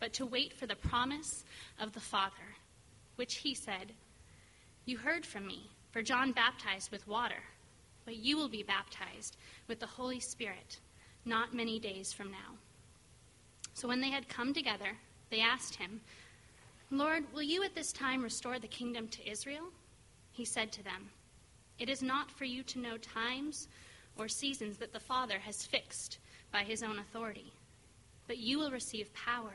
but to wait for the promise of the Father, which he said, "You heard from me, for John baptized with water, but you will be baptized with the Holy Spirit not many days from now." So when they had come together, they asked him, "Lord, will you at this time restore the kingdom to Israel?" He said to them, "It is not for you to know times or seasons that the Father has fixed by his own authority, but you will receive power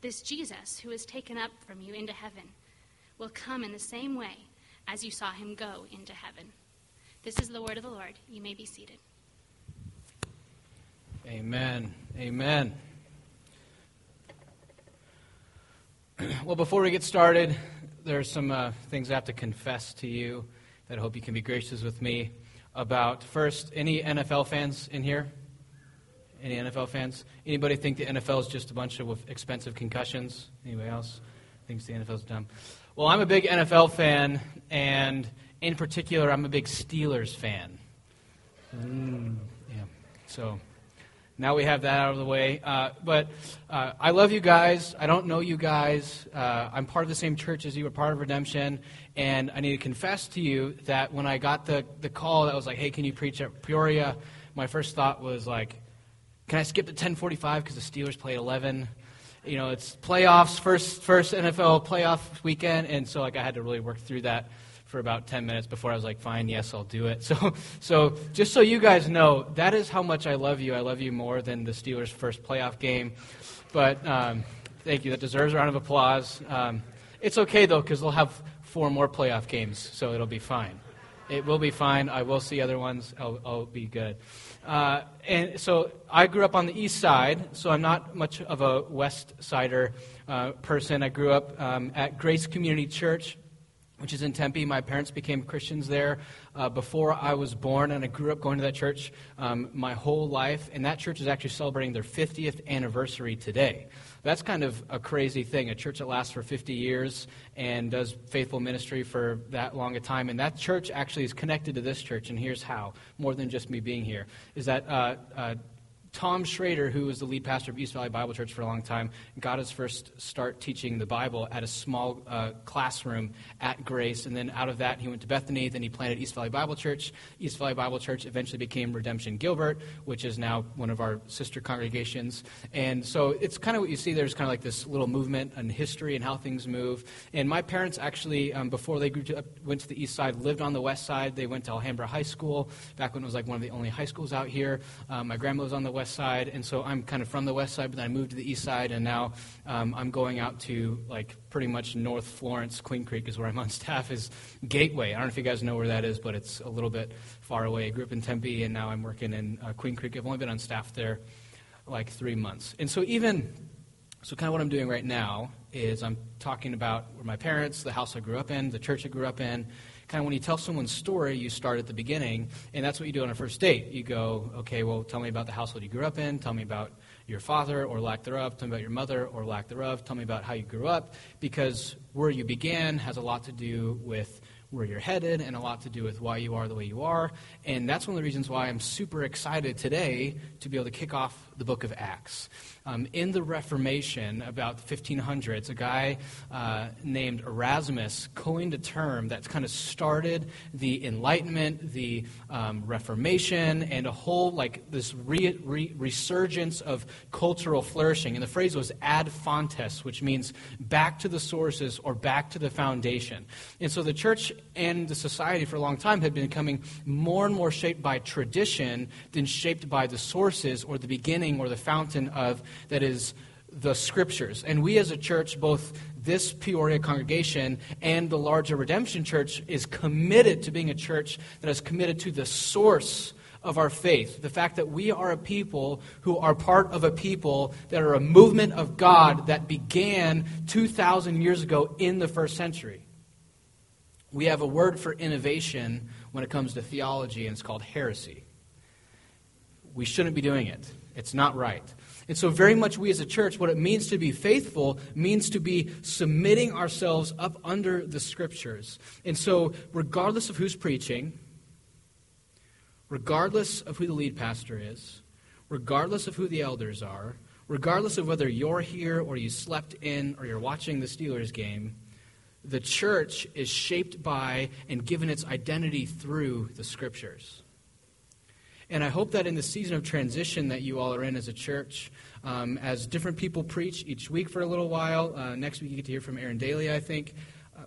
This Jesus, who is taken up from you into heaven, will come in the same way as you saw him go into heaven." This is the word of the Lord. You may be seated. Amen. Amen. Well, before we get started, there are some things I have to confess to you that I hope you can be gracious with me about. First, any NFL fans in here? Any NFL fans? Anybody think the NFL is just a bunch of expensive concussions? Anybody else thinks the NFL's dumb? Well, I'm a big NFL fan, and in particular, I'm a big Steelers fan. Yeah. So now we have that out of the way. But I love you guys. I don't know you guys. I'm part of the same church as you. We're part of Redemption. And I need to confess to you that when I got the call that was like, "Hey, can you preach at Peoria?" my first thought was like, can I skip to 10:45 because the Steelers play at 11? You know, it's playoffs, first NFL playoff weekend. And so like I had to really work through that for about 10 minutes before I was like, fine, yes, I'll do it. So just so you guys know, that is how much I love you. I love you more than the Steelers' first playoff game. But thank you. That deserves a round of applause. It's okay, though, because they'll have 4 more playoff games, so it'll be fine. It will be fine. I will see other ones. I'll be good. And so I grew up on the east side, so I'm not much of a west sider person. I grew up at Grace Community Church, which is in Tempe. My parents became Christians there before I was born, and I grew up going to that church my whole life. And that church is actually celebrating their 50th anniversary today. That's kind of a crazy thing, a church that lasts for 50 years and does faithful ministry for that long a time. And that church actually is connected to this church, and here's how, more than just me being here, is that Tom Schrader, who was the lead pastor of East Valley Bible Church for a long time, got his first start teaching the Bible at a small classroom at Grace. And then out of that, he went to Bethany. Then he planted East Valley Bible Church. East Valley Bible Church eventually became Redemption Gilbert, which is now one of our sister congregations. And so it's kind of what you see. There's kind of like this little movement and history and how things move. And my parents actually, before they went to the east side, lived on the west side. They went to Alhambra High School back when it was like one of the only high schools out here. My grandma was on the west side, and so I'm kind of from the west side, but then I moved to the east side, and now I'm going out to like pretty much North Florence. Queen Creek is where I'm on staff, is Gateway. I don't know if you guys know where that is, but it's a little bit far away. I grew up in Tempe, and now I'm working in Queen Creek. I've only been on staff there like 3 months. And so kind of what I'm doing right now is I'm talking about my parents, the house I grew up in, the church I grew up in. Kind of when you tell someone's story, you start at the beginning, and that's what you do on a first date. You go, okay, well, tell me about the household you grew up in. Tell me about your father or lack thereof. Tell me about your mother or lack thereof. Tell me about how you grew up, because where you began has a lot to do with where you're headed and a lot to do with why you are the way you are. And that's one of the reasons why I'm super excited today to be able to kick off the book of Acts. In the Reformation, about the 1500s, a guy named Erasmus coined a term that kind of started the Enlightenment, the Reformation, and a whole, like, this resurgence of cultural flourishing. And the phrase was ad fontes, which means back to the sources or back to the foundation. And so the church and the society for a long time had been becoming more and more shaped by tradition than shaped by the sources or the beginning or the fountain of, that is, the Scriptures. And we as a church, both this Peoria congregation and the larger Redemption Church, is committed to being a church that is committed to the source of our faith. The fact that we are a people who are part of a people that are a movement of God that began 2,000 years ago in the first century. We have a word for innovation when it comes to theology, and it's called heresy. We shouldn't be doing it. It's not right. And so very much we as a church, what it means to be faithful means to be submitting ourselves up under the Scriptures. And so regardless of who's preaching, regardless of who the lead pastor is, regardless of who the elders are, regardless of whether you're here or you slept in or you're watching the Steelers game, the church is shaped by and given its identity through the Scriptures. And I hope that in the season of transition that you all are in as a church, as different people preach each week for a little while, next week you get to hear from Aaron Daly, I think,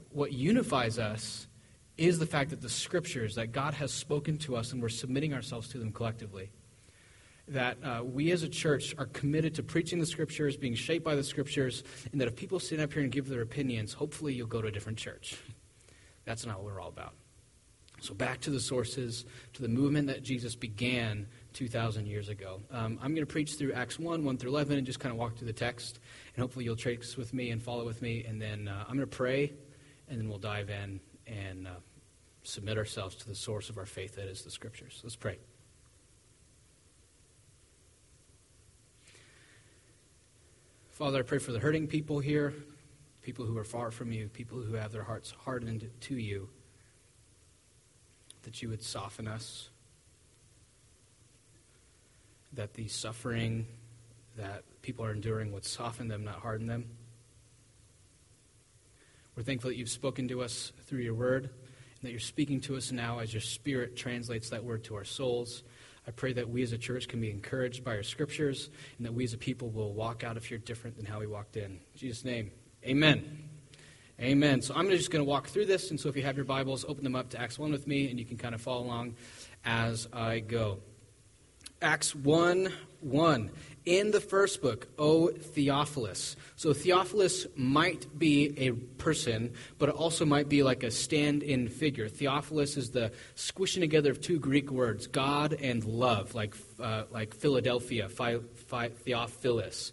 what unifies us is the fact that the Scriptures, that God has spoken to us and we're submitting ourselves to them collectively. That we as a church are committed to preaching the Scriptures, being shaped by the Scriptures, and that if people stand up here and give their opinions, hopefully you'll go to a different church. That's not what we're all about. So back to the sources, to the movement that Jesus began 2,000 years ago. I'm going to preach through Acts 1 through 11, and just kind of walk through the text. And hopefully you'll trace with me and follow with me. And then I'm going to pray, and then we'll dive in and submit ourselves to the source of our faith, that is the Scriptures. Let's pray. Father, I pray for the hurting people here, people who are far from you, people who have their hearts hardened to you, that you would soften us, that the suffering that people are enduring would soften them, not harden them. We're thankful that you've spoken to us through your word, and that you're speaking to us now as your Spirit translates that word to our souls. I pray that we as a church can be encouraged by our Scriptures, and that we as a people will walk out of here different than how we walked in. In Jesus' name, amen. Amen. So I'm just going to walk through this, and so if you have your Bibles, open them up to Acts 1 with me, and you can kind of follow along as I go. Acts 1:1. In the first book, O Theophilus. So Theophilus might be a person, but it also might be like a stand-in figure. Theophilus is the squishing together of two Greek words, God and love, like Philadelphia, Theophilus.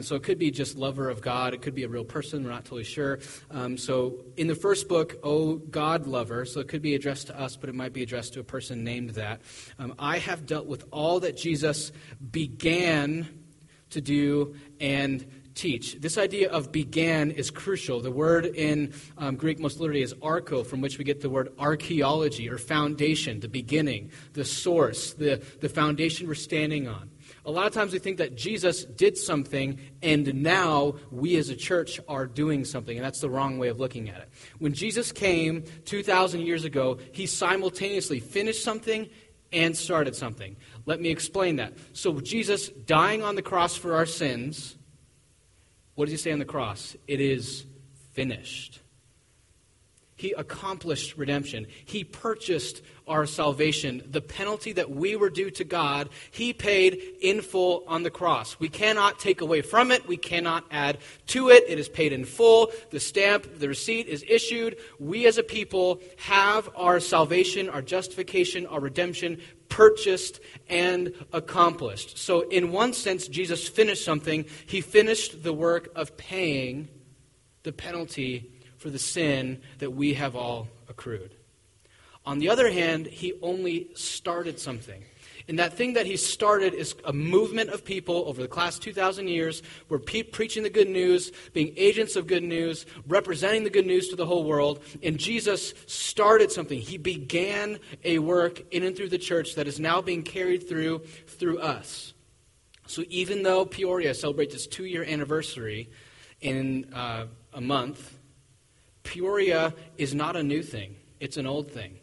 So it could be just lover of God. It could be a real person. We're not totally sure. So in the first book, O God lover, so it could be addressed to us, but it might be addressed to a person named that. I have dealt with all that Jesus began to do and teach. This idea of began is crucial. The word in Greek most literally is archo, from which we get the word archaeology or foundation, the beginning, the source, the foundation we're standing on. A lot of times we think that Jesus did something and now we as a church are doing something, and that's the wrong way of looking at it. When Jesus came 2,000 years ago, he simultaneously finished something and started something. Let me explain that. So Jesus dying on the cross for our sins, what does he say on the cross? It is finished. He accomplished redemption. He purchased our salvation. The penalty that we were due to God, he paid in full on the cross. We cannot take away from it. We cannot add to it. It is paid in full. The stamp, the receipt is issued. We as a people have our salvation, our justification, our redemption purchased and accomplished. So in one sense, Jesus finished something. He finished the work of paying the penalty for the sin that we have all accrued. On the other hand, he only started something. And that thing that he started is a movement of people over the last 2,000 years where preaching the good news, being agents of good news, representing the good news to the whole world. And Jesus started something. He began a work in and through the church that is now being carried through us. So even though Peoria celebrates its 2-year anniversary in a month, Peoria is not a new thing. It's an old thing.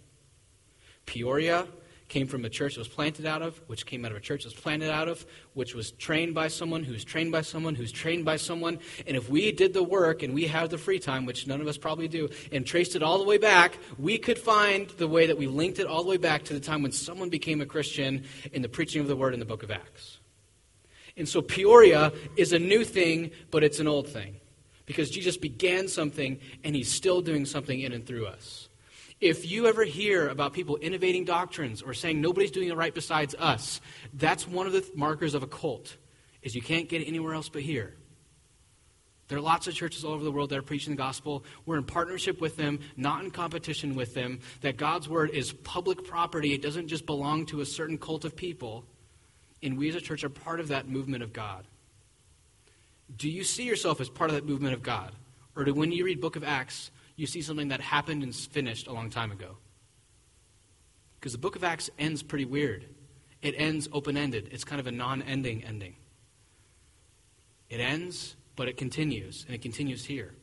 Peoria came from a church it was planted out of, which came out of a church it was planted out of, which was trained by someone, who's trained by someone, who's trained by someone. And if we did the work and we have the free time, which none of us probably do, and traced it all the way back, we could find the way that we linked it all the way back to the time when someone became a Christian in the preaching of the word in the book of Acts. And so Peoria is a new thing, but it's an old thing. Because Jesus began something, and he's still doing something in and through us. If you ever hear about people innovating doctrines or saying nobody's doing it right besides us, that's one of the markers of a cult, is you can't get it anywhere else but here. There are lots of churches all over the world that are preaching the gospel. We're in partnership with them, not in competition with them, that God's word is public property. It doesn't just belong to a certain cult of people. And we as a church are part of that movement of God. Do you see yourself as part of that movement of God? Or do when you read Book of Acts, you see something that happened and finished a long time ago? Because the book of Acts ends pretty weird. It ends open-ended. It's kind of a non-ending ending. It ends, but it continues, and it continues here.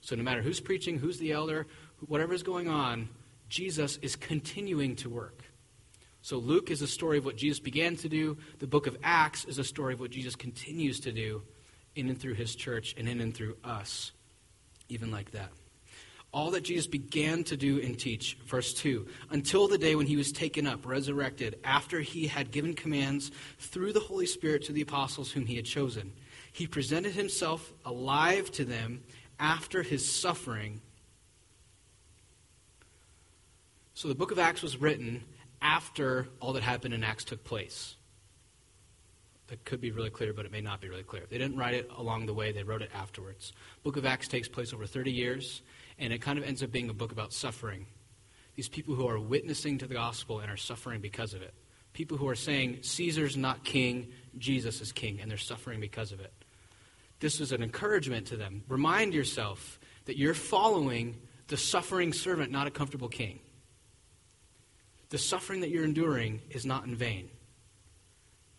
So no matter who's preaching, who's the elder, whatever's going on, Jesus is continuing to work. So Luke is a story of what Jesus began to do. The book of Acts is a story of what Jesus continues to do in and through his church and in and through us, even like that. All that Jesus began to do and teach, verse 2, until the day when he was taken up, resurrected, after he had given commands through the Holy Spirit to the apostles whom he had chosen. He presented himself alive to them after his suffering. So the book of Acts was written after all that happened in Acts took place. That could be really clear, but it may not be really clear. They didn't write it along the way. They wrote it afterwards. Book of Acts takes place over 30 years. And it kind of ends up being a book about suffering. These people who are witnessing to the gospel and are suffering because of it. People who are saying, Caesar's not king, Jesus is king, and they're suffering because of it. This is an encouragement to them. Remind yourself that you're following the suffering servant, not a comfortable king. The suffering that you're enduring is not in vain.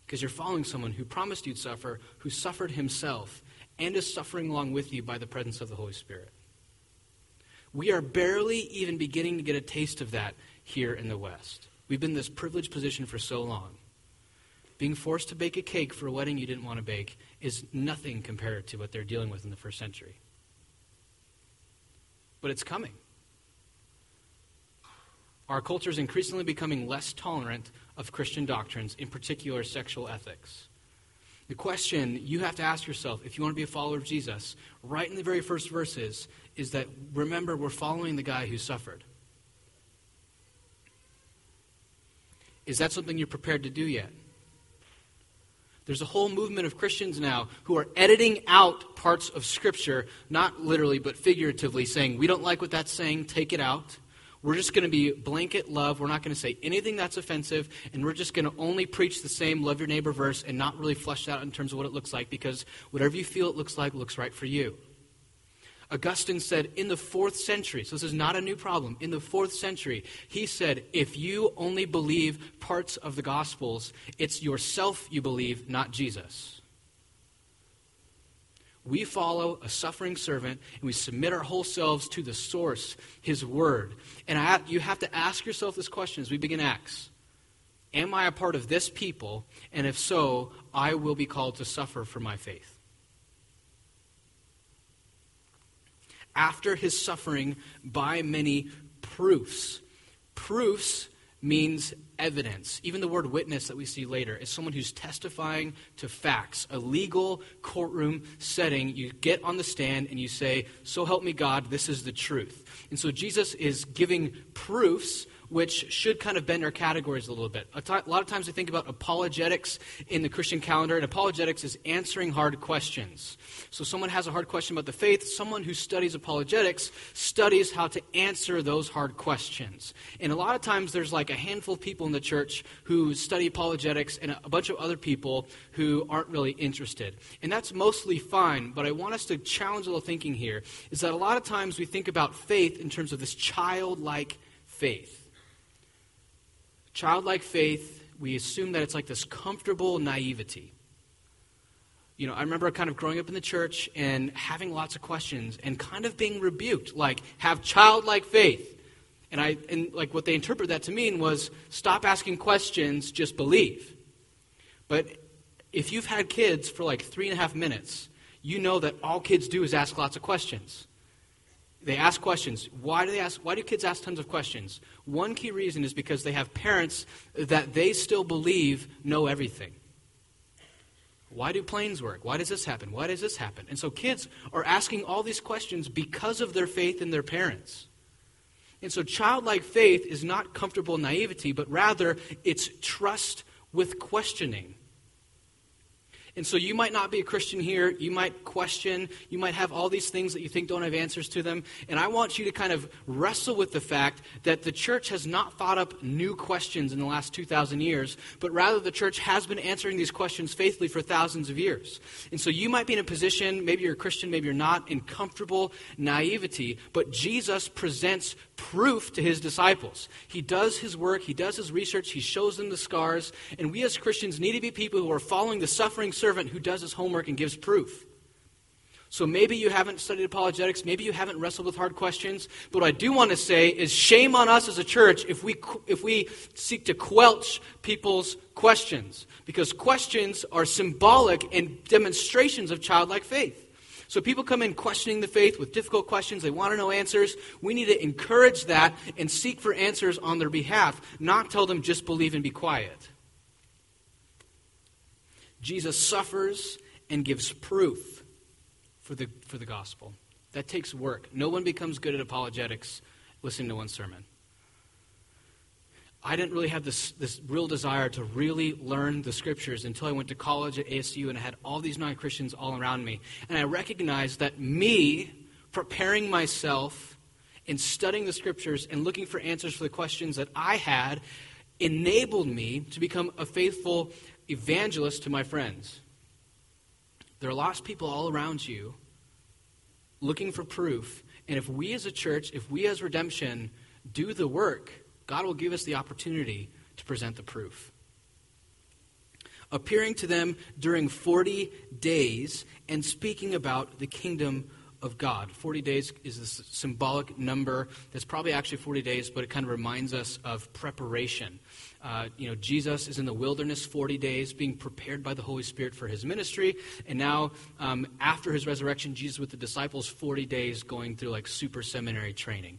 Because you're following someone who promised you'd suffer, who suffered himself, and is suffering along with you by the presence of the Holy Spirit. We are barely even beginning to get a taste of that here in the West. We've been in this privileged position for so long. Being forced to bake a cake for a wedding you didn't want to bake is nothing compared to what they're dealing with in the first century. But it's coming. Our culture is increasingly becoming less tolerant of Christian doctrines, in particular sexual ethics. The question you have to ask yourself, if you want to be a follower of Jesus, right in the very first verses, is that, remember, we're following the guy who suffered. Is that something you're prepared to do yet? There's a whole movement of Christians now who are editing out parts of Scripture, not literally but figuratively, saying, we don't like what that's saying, take it out. We're just going to be blanket love. We're not going to say anything that's offensive, and we're just going to only preach the same love your neighbor verse and not really flesh that out in terms of what it looks like, because whatever you feel it looks like looks right for you. Augustine said in the 4th century, so this is not a new problem, in the 4th century, he said, if you only believe parts of the Gospels, it's yourself you believe, not Jesus. We follow a suffering servant, and we submit our whole selves to the source, his word. And you have to ask yourself this question as we begin Acts. Am I a part of this people? And if so, I will be called to suffer for my faith. After his suffering by many proofs. Proofs means evidence. Even the word witness that we see later is someone who's testifying to facts. A legal courtroom setting, you get on the stand and you say, so help me God, this is the truth. And so Jesus is giving proofs which should kind of bend our categories a little bit. A lot of times we think about apologetics in the Christian calendar, and apologetics is answering hard questions. So someone has a hard question about the faith, someone who studies apologetics studies how to answer those hard questions. And a lot of times there's like a handful of people in the church who study apologetics and a bunch of other people who aren't really interested. And that's mostly fine, but I want us to challenge a little thinking here, is that a lot of times we think about faith in terms of this childlike faith. Childlike faith, we assume that it's like this comfortable naivety. You know, I remember kind of growing up in the church and having lots of questions and kind of being rebuked, like, have childlike faith. And like what they interpret that to mean was stop asking questions, just believe. But if you've had kids for like 3.5 minutes, you know that all kids do is ask lots of questions. They ask questions. Why do kids ask tons of questions? One key reason is because they have parents that they still believe know everything. Why do planes work? Why does this happen? Why does this happen? And so kids are asking all these questions because of their faith in their parents. And so childlike faith is not comfortable naivety, but rather it's trust with questioning. And so you might not be a Christian here. You might question. You might have all these things that you think don't have answers to them. And I want you to kind of wrestle with the fact that the church has not thought up new questions in the last 2,000 years, but rather the church has been answering these questions faithfully for thousands of years. And so you might be in a position, maybe you're a Christian, maybe you're not, in comfortable naivety, but Jesus presents proof to his disciples. He does his work. He does his research. He shows them the scars. And we as Christians need to be people who are following the suffering servant who does his homework and gives proof. So maybe you haven't studied apologetics, maybe you haven't wrestled with hard questions, but what I do want to say is shame on us as a church if we seek to quelch people's questions, because questions are symbolic and demonstrations of childlike faith. So people come in questioning the faith with difficult questions. They want to know answers. We need to encourage that and seek for answers on their behalf, not tell them just believe and be quiet. Jesus suffers and gives proof for the gospel. That takes work. No one becomes good at apologetics listening to one sermon. I didn't really have this real desire to really learn the scriptures until I went to college at ASU and I had all these non-Christians all around me. And I recognized that me preparing myself and studying the scriptures and looking for answers for the questions that I had enabled me to become a faithful evangelist to my friends. There are lost people all around you looking for proof. And if we as a church, if we as Redemption do the work, God will give us the opportunity to present the proof. Appearing to them during 40 days and speaking about the kingdom of God. 40 days is this symbolic number that's probably actually 40 days, but it kind of reminds us of preparation. Jesus is in the wilderness 40 days being prepared by the Holy Spirit for his ministry. And now after his resurrection, Jesus with the disciples 40 days going through like super seminary training,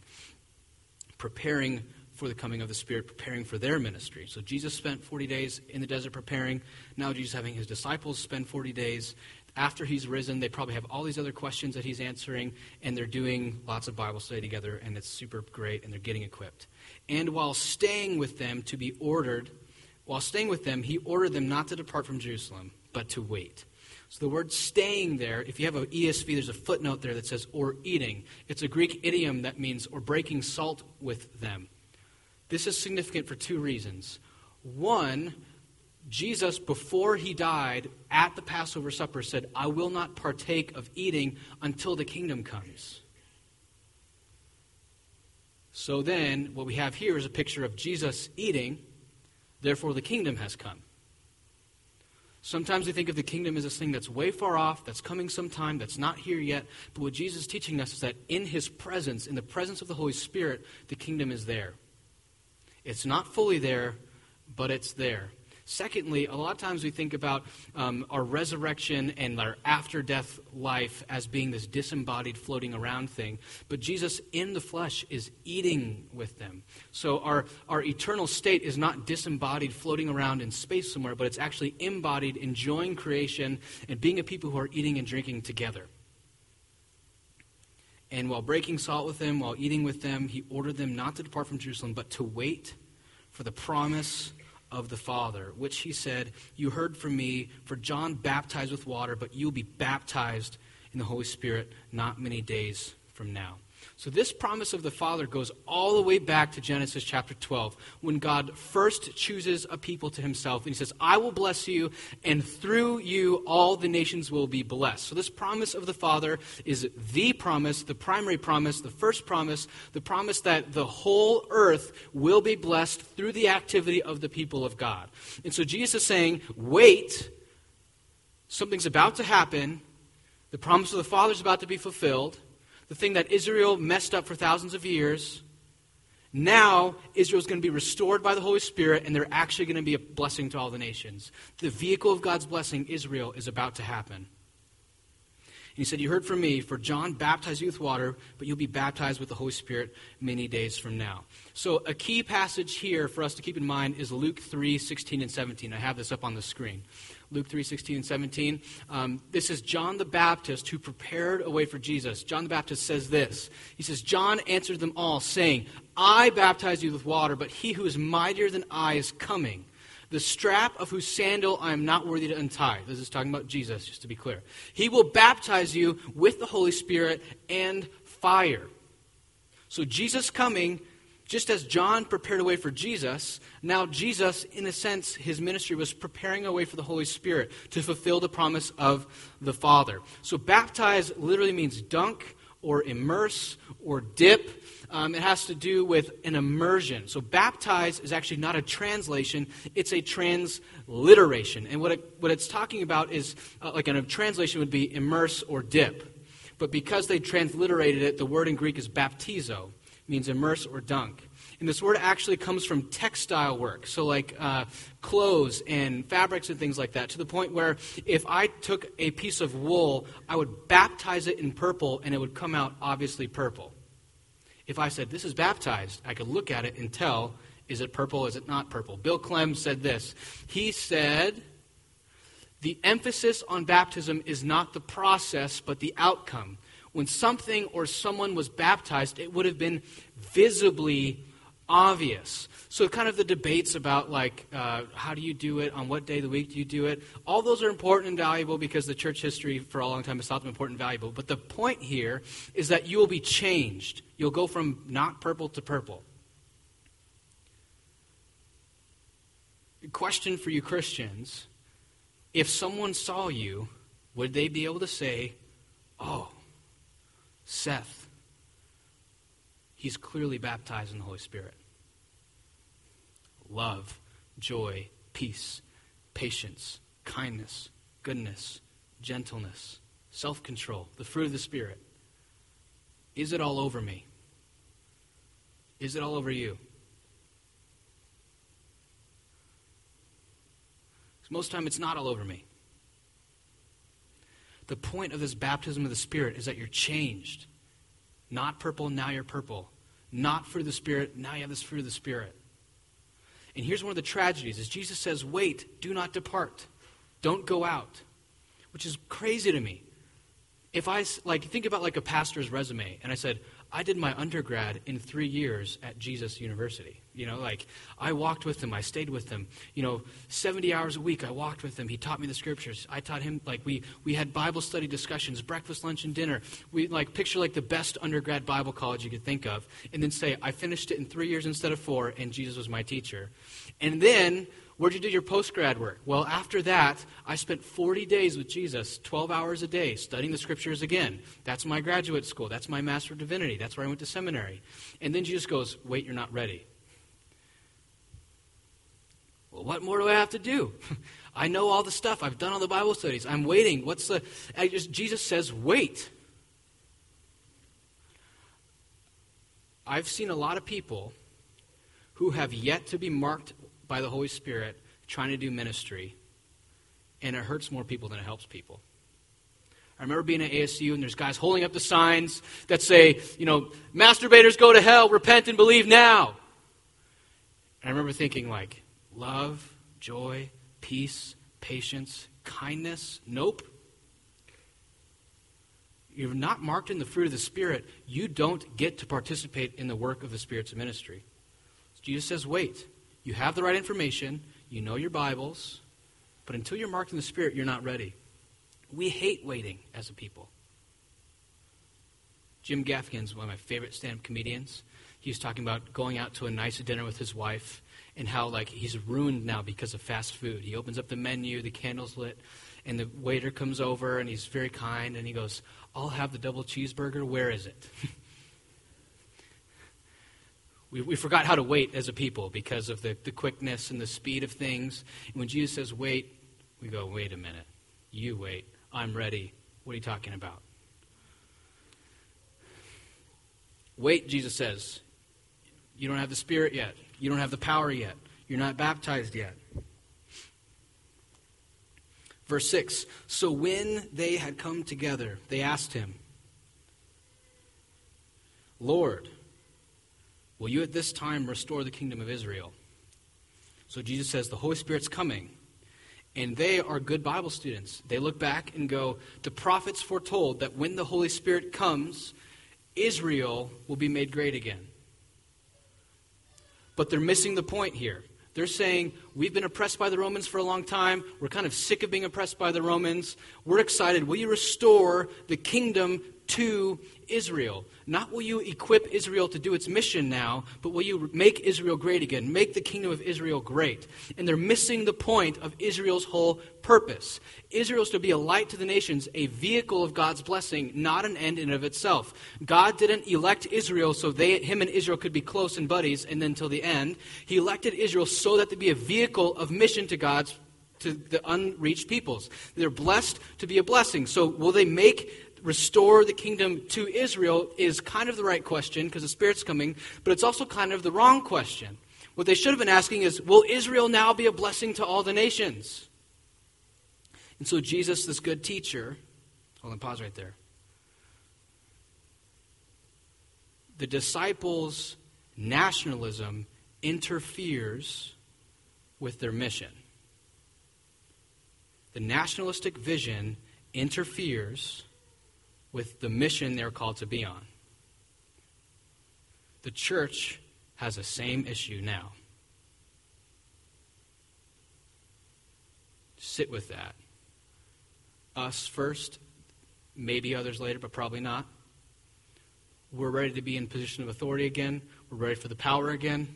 preparing for the coming of the Spirit, preparing for their ministry. So Jesus spent 40 days in the desert preparing. Now Jesus having his disciples spend 40 days. After he's risen, they probably have all these other questions that he's answering, and they're doing lots of Bible study together, and it's super great, and they're getting equipped. And while staying with them, he ordered them not to depart from Jerusalem, but to wait. So the word staying there, if you have an ESV, there's a footnote there that says, or eating. It's a Greek idiom that means, or breaking salt with them. This is significant for two reasons. One, Jesus, before he died at the Passover supper, said, I will not partake of eating until the kingdom comes. So then what we have here is a picture of Jesus eating, therefore the kingdom has come. Sometimes we think of the kingdom as this thing that's way far off, that's coming sometime, that's not here yet. But what Jesus is teaching us is that in his presence, in the presence of the Holy Spirit, the kingdom is there. It's not fully there, but it's there. Secondly, a lot of times we think about our resurrection and our after-death life as being this disembodied, floating around thing. But Jesus in the flesh is eating with them. So our eternal state is not disembodied, floating around in space somewhere, but it's actually embodied, enjoying creation, and being a people who are eating and drinking together. And while breaking salt with them, while eating with them, he ordered them not to depart from Jerusalem, but to wait for the promise of the Father, which he said, you heard from me, for John baptized with water, but you'll be baptized in the Holy Spirit not many days from now. So this promise of the Father goes all the way back to Genesis chapter 12, when God first chooses a people to himself, and he says, I will bless you, and through you all the nations will be blessed. So this promise of the Father is the promise, the primary promise, the first promise, the promise that the whole earth will be blessed through the activity of the people of God. And so Jesus is saying, wait, something's about to happen, the promise of the Father is about to be fulfilled, the thing that Israel messed up for thousands of years. Now, Israel's going to be restored by the Holy Spirit, and they're actually going to be a blessing to all the nations. The vehicle of God's blessing, Israel, is about to happen. And he said, you heard from me, for John baptized you with water, but you'll be baptized with the Holy Spirit many days from now. So a key passage here for us to keep in mind is Luke 3:16 and 17. I have this up on the screen. Luke 3:16 and 17. This is John the Baptist who prepared a way for Jesus. John the Baptist says this. He says, John answered them all, saying, I baptize you with water, but he who is mightier than I is coming, the strap of whose sandal I am not worthy to untie. This is talking about Jesus, just to be clear. He will baptize you with the Holy Spirit and fire. So Jesus coming, just as John prepared a way for Jesus, now Jesus, in a sense, his ministry was preparing a way for the Holy Spirit to fulfill the promise of the Father. So baptize literally means dunk or immerse or dip. It has to do with an immersion. So baptize is actually not a translation, it's a transliteration. And what it's talking about is, like a translation would be immerse or dip. But because they transliterated it, the word in Greek is baptizo. Means immerse or dunk. And this word actually comes from textile work, so like clothes and fabrics and things like that, to the point where if I took a piece of wool, I would baptize it in purple, and it would come out obviously purple. If I said, this is baptized, I could look at it and tell, is it purple, is it not purple? Bill Clem said this. He said, the emphasis on baptism is not the process, but the outcome. When something or someone was baptized, it would have been visibly obvious. So kind of the debates about how do you do it, on what day of the week do you do it, all those are important and valuable because the church history for a long time has thought them important and valuable. But the point here is that you will be changed. You'll go from not purple to purple. A question for you Christians, if someone saw you, would they be able to say, oh, Seth, he's clearly baptized in the Holy Spirit. Love, joy, peace, patience, kindness, goodness, gentleness, self-control, the fruit of the Spirit. Is it all over me? Is it all over you? Because most of the time it's not all over me. The point of this baptism of the Spirit is that you're changed. Not purple, now you're purple. Not fruit of the Spirit, now you have this fruit of the Spirit. And here's one of the tragedies, is Jesus says, wait, do not depart. Don't go out. Which is crazy to me. If I, think about a pastor's resume, and I said, I did my undergrad in 3 years at Jesus University. I walked with him. I stayed with him. 70 hours a week, I walked with him. He taught me the scriptures. I taught him, we had Bible study discussions, breakfast, lunch, and dinner. We, picture, the best undergrad Bible college you could think of, and then say, I finished it in 3 years instead of 4, and Jesus was my teacher. And then, where'd you do your post-grad work? Well, after that, I spent 40 days with Jesus, 12 hours a day, studying the scriptures again. That's my graduate school. That's my Master of Divinity. That's where I went to seminary. And then Jesus goes, wait, you're not ready. Well, what more do I have to do? I know all the stuff. I've done all the Bible studies. I'm waiting. Jesus says, wait. I've seen a lot of people who have yet to be marked by the Holy Spirit trying to do ministry, and it hurts more people than it helps people. I remember being at ASU, and there's guys holding up the signs that say, masturbators go to hell, repent and believe now. And I remember thinking, love, joy, peace, patience, kindness, nope. you're not marked in the fruit of the Spirit, you don't get to participate in the work of the Spirit's ministry. So Jesus says, wait. You have the right information. You know your Bibles. But until you're marked in the Spirit, you're not ready. We hate waiting as a people. Jim Gaffigan's one of my favorite stand-up comedians. He was talking about going out to a nice dinner with his wife and how, like, he's ruined now because of fast food. He opens up the menu, the candle's lit, and the waiter comes over, and he's very kind, and he goes, I'll have the double cheeseburger. Where is it? We forgot how to wait as a people because of the quickness and the speed of things. And when Jesus says, wait, we go, wait a minute. You wait. I'm ready. What are you talking about? Wait, Jesus says. You don't have the Spirit yet. You don't have the power yet. You're not baptized yet. Verse 6, so when they had come together, they asked him, Lord, will you at this time restore the kingdom of Israel? So Jesus says, the Holy Spirit's coming. And they are good Bible students. They look back and go, the prophets foretold that when the Holy Spirit comes, Israel will be made great again. But they're missing the point here. They're saying, we've been oppressed by the Romans for a long time. We're kind of sick of being oppressed by the Romans. We're excited. Will you restore the kingdom to Israel? Not will you equip Israel to do its mission now, but will you make Israel great again? Make the kingdom of Israel great. And they're missing the point of Israel's whole purpose. Israel's to be a light to the nations, a vehicle of God's blessing, not an end in and of itself. God didn't elect Israel so him and Israel could be close and buddies and then till the end. He elected Israel so that to be a vehicle of mission to God's, to the unreached peoples. They're blessed to be a blessing. So will they restore the kingdom to Israel is kind of the right question because the Spirit's coming, but it's also kind of the wrong question. What they should have been asking is, will Israel now be a blessing to all the nations? And so Jesus, this good teacher, hold on, pause right there. The disciples' nationalism interferes with their mission. The nationalistic vision interferes with the mission they're called to be on. The church has the same issue now. Sit with that. Us first, maybe others later, but probably not. We're ready to be in position of authority again. We're ready for the power again.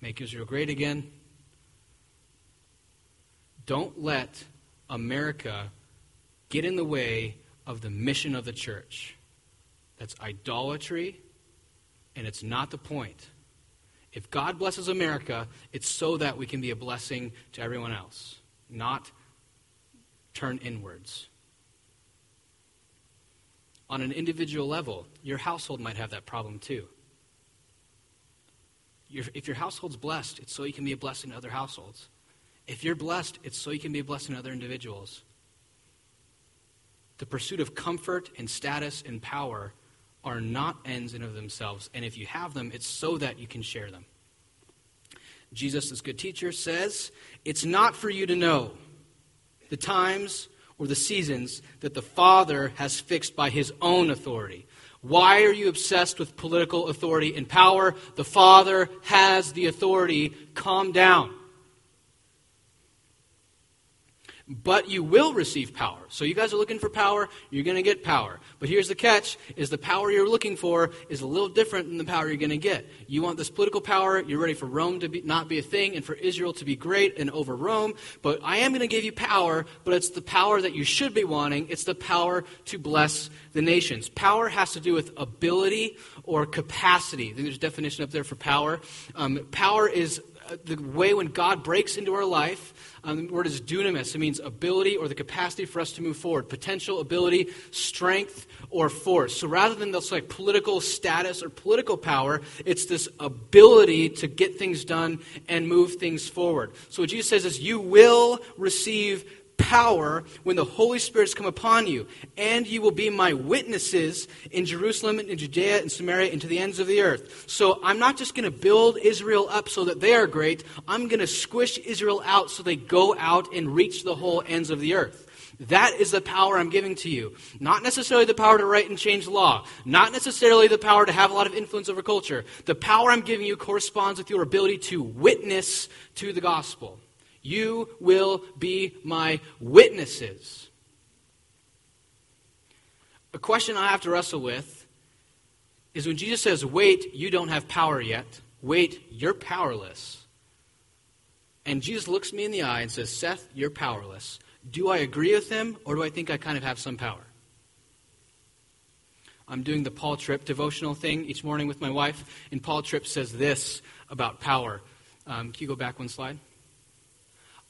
Make Israel great again. Don't let America get in the way of the mission of the church. That's idolatry, and it's not the point. If God blesses America, it's so that we can be a blessing to everyone else, not turn inwards. On an individual level, your household might have that problem too. If your household's blessed, it's so you can be a blessing to other households. If you're blessed, it's so you can be a blessing to other individuals. The pursuit of comfort and status and power are not ends in of themselves. And if you have them, it's so that you can share them. Jesus, this good teacher, says, it's not for you to know the times or the seasons that the Father has fixed by his own authority. Why are you obsessed with political authority and power? The Father has the authority. Calm down. But you will receive power. So you guys are looking for power, you're going to get power. But here's the catch, is the power you're looking for is a little different than the power you're going to get. You want this political power, you're ready for Rome to not be a thing and for Israel to be great and over Rome. But I am going to give you power, but it's the power that you should be wanting. It's the power to bless the nations. Power has to do with ability or capacity. I think there's a definition up there for power. Power is the way when God breaks into our life. The word is dunamis. It means ability or the capacity for us to move forward. Potential, ability, strength, or force. So rather than this like political status or political power, it's this ability to get things done and move things forward. So what Jesus says is you will receive power when the Holy Spirit's come upon you, and you will be my witnesses in Jerusalem and in Judea and Samaria and to the ends of the earth. So I'm not just going to build Israel up so that they are great. I'm going to squish Israel out so they go out and reach the whole ends of the earth. That is the power I'm giving to you. Not necessarily the power to write and change law. Not necessarily the power to have a lot of influence over culture. The power I'm giving you corresponds with your ability to witness to the gospel. You will be my witnesses. A question I have to wrestle with is when Jesus says, wait, you don't have power yet. Wait, you're powerless. And Jesus looks me in the eye and says, Seth, you're powerless. Do I agree with him, or do I think I kind of have some power? I'm doing the Paul Tripp devotional thing each morning with my wife, and Paul Tripp says this about power. Can you go back one slide?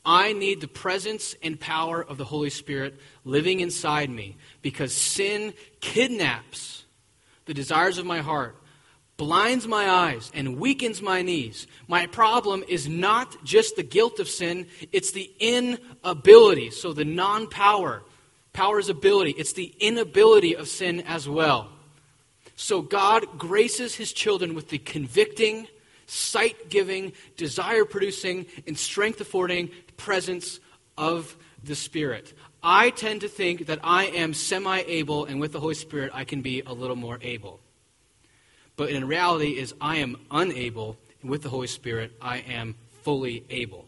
I need the presence and power of the Holy Spirit living inside me because sin kidnaps the desires of my heart, blinds my eyes, and weakens my knees. My problem is not just the guilt of sin, it's the inability. So the non-power, power is ability. It's the inability of sin as well. So God graces his children with the convicting, sight-giving, desire-producing, and strength-affording presence of the Spirit. I tend to think that I am semi-able, and with the Holy Spirit, I can be a little more able. But in reality is I am unable, and with the Holy Spirit, I am fully able.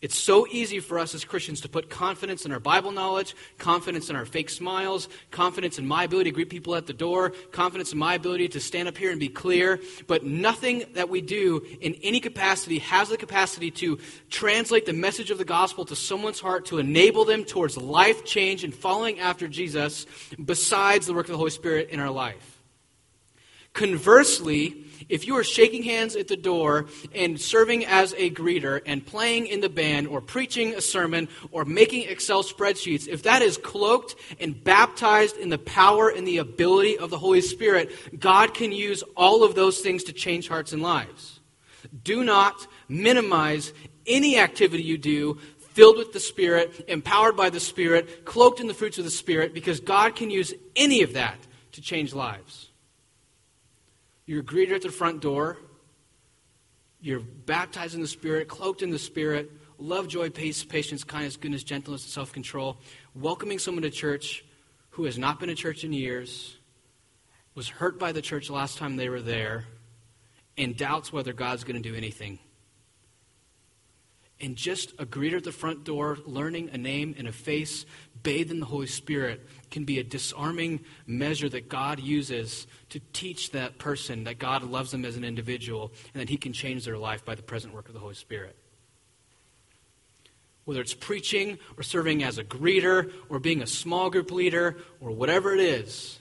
It's so easy for us as Christians to put confidence in our Bible knowledge, confidence in our fake smiles, confidence in my ability to greet people at the door, confidence in my ability to stand up here and be clear. But nothing that we do in any capacity has the capacity to translate the message of the gospel to someone's heart to enable them towards life change and following after Jesus besides the work of the Holy Spirit in our life. Conversely, if you are shaking hands at the door and serving as a greeter and playing in the band or preaching a sermon or making Excel spreadsheets, if that is cloaked and baptized in the power and the ability of the Holy Spirit, God can use all of those things to change hearts and lives. Do not minimize any activity you do filled with the Spirit, empowered by the Spirit, cloaked in the fruits of the Spirit, because God can use any of that to change lives. You're a greeter at the front door. You're baptized in the Spirit, cloaked in the Spirit, love, joy, peace, patience, kindness, goodness, gentleness, and self-control. Welcoming someone to church who has not been to church in years, was hurt by the church last time they were there, and doubts whether God's going to do anything. And just a greeter at the front door, learning a name and a face, bathed in the Holy Spirit, can be a disarming measure that God uses to teach that person that God loves them as an individual and that he can change their life by the present work of the Holy Spirit. Whether it's preaching or serving as a greeter or being a small group leader or whatever it is,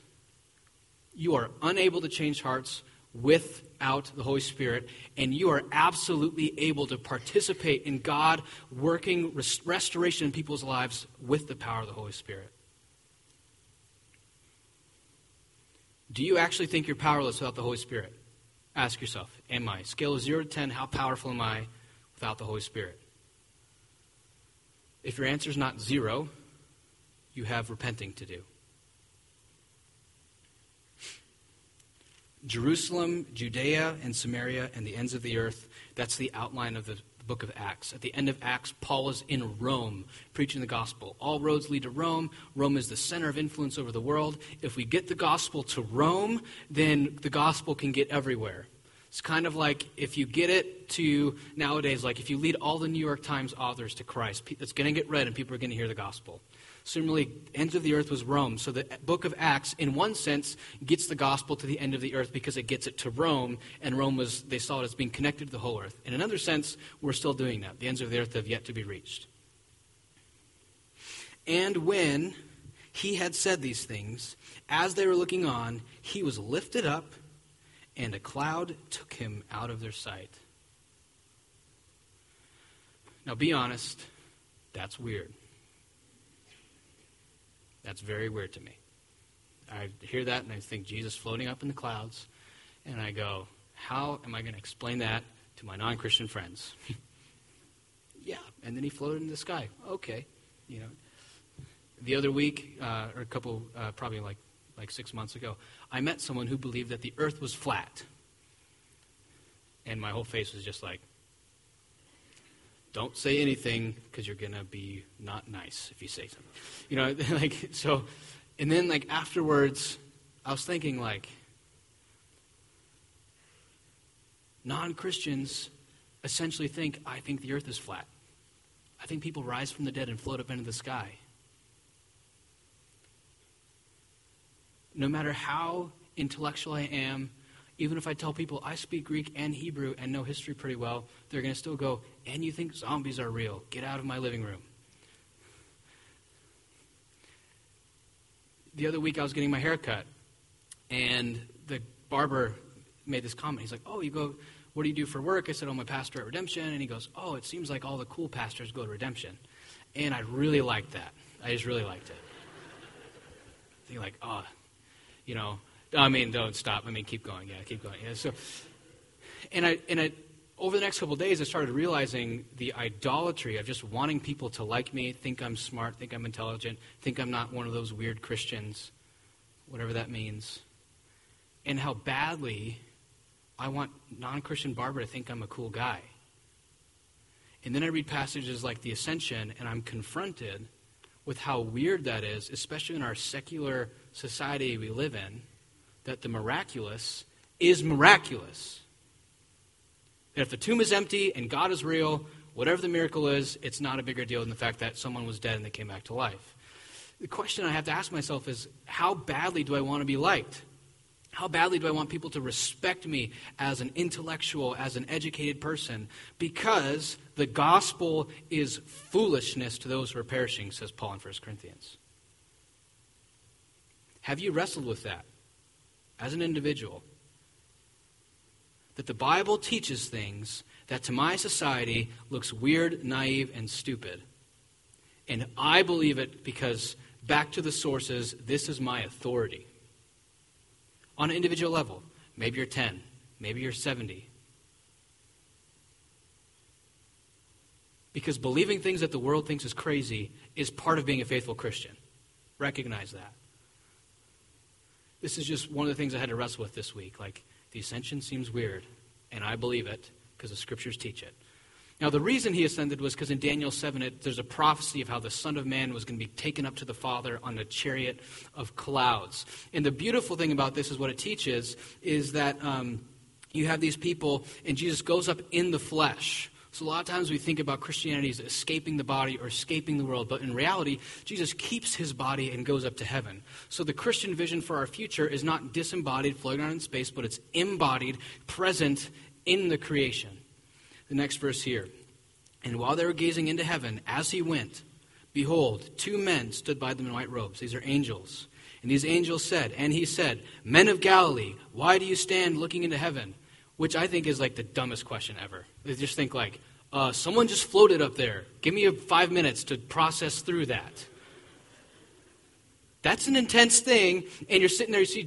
you are unable to change hearts without the Holy Spirit, and you are absolutely able to participate in God working restoration in people's lives with the power of the Holy Spirit. Do you actually think you're powerless without the Holy Spirit? Ask yourself, am I? Scale of 0 to 10, how powerful am I without the Holy Spirit? If your answer is not 0, you have repenting to do. Jerusalem, Judea, and Samaria, and the ends of the earth, that's the outline of the book of Acts. At the end of Acts, Paul is in Rome preaching the gospel. All roads lead to Rome. Rome is the center of influence over the world. If we get the gospel to Rome, then the gospel can get everywhere. It's kind of like if you get it to nowadays, like if you lead all the New York Times authors to Christ, it's going to get read and people are going to hear the gospel. Similarly, ends of the earth was Rome. So the book of Acts, in one sense, gets the gospel to the end of the earth because it gets it to Rome, and Rome was, they saw it as being connected to the whole earth. In another sense, we're still doing that. The ends of the earth have yet to be reached. And when he had said these things, as they were looking on, he was lifted up, and a cloud took him out of their sight. Now, be honest, that's weird. That's very weird to me. I hear that and I think Jesus floating up in the clouds, and I go, how am I going to explain that to my non-Christian friends? Yeah, and then he floated in the sky. Okay, you know. The other week, or a couple, probably like 6 months ago, I met someone who believed that the earth was flat, and my whole face was just like, don't say anything because you're going to be not nice if you say something. You know, like, so, and then, like, afterwards, I was thinking, like, non-Christians essentially think, I think the earth is flat. I think people rise from the dead and float up into the sky. No matter how intellectual I am, even if I tell people I speak Greek and Hebrew and know history pretty well, they're going to still go, and you think zombies are real? Get out of my living room. The other week I was getting my hair cut, and the barber made this comment. He's like, oh, you go, what do you do for work? I said, I'm a pastor at Redemption. And he goes, oh, it seems like all the cool pastors go to Redemption. And I really liked that. I just really liked it. Thinking like, oh, you know, I mean, don't stop. I mean, keep going. Yeah, keep going. Yeah. So, and I, over the next couple of days, I started realizing the idolatry of just wanting people to like me, think I'm smart, think I'm intelligent, think I'm not one of those weird Christians, whatever that means, and how badly I want non-Christian Barbara to think I'm a cool guy. And then I read passages like the Ascension, and I'm confronted with how weird that is, especially in our secular society we live in, that the miraculous is miraculous. That if the tomb is empty and God is real, whatever the miracle is, it's not a bigger deal than the fact that someone was dead and they came back to life. The question I have to ask myself is, how badly do I want to be liked? How badly do I want people to respect me as an intellectual, as an educated person? Because the gospel is foolishness to those who are perishing, says Paul in 1 Corinthians. Have you wrestled with that as an individual? That the Bible teaches things that to my society looks weird, naive, and stupid. And I believe it because, back to the sources, this is my authority. On an individual level, maybe you're 10, maybe you're 70. Because believing things that the world thinks is crazy is part of being a faithful Christian. Recognize that. This is just one of the things I had to wrestle with this week. Like, the ascension seems weird, and I believe it because the scriptures teach it. Now, the reason he ascended was because in Daniel 7, there's a prophecy of how the Son of Man was going to be taken up to the Father on a chariot of clouds. And the beautiful thing about this is what it teaches is that you have these people, and Jesus goes up in the flesh. So a lot of times we think about Christianity as escaping the body or escaping the world, but in reality, Jesus keeps his body and goes up to heaven. So the Christian vision for our future is not disembodied, floating around in space, but it's embodied, present in the creation. The next verse here. And while they were gazing into heaven, as he went, behold, two men stood by them in white robes. These are angels. And these angels said, and he said, men of Galilee, why do you stand looking into heaven? Which I think is like the dumbest question ever. They just think like, someone just floated up there. Give me 5 minutes to process through that. That's an intense thing. And you're sitting there, you see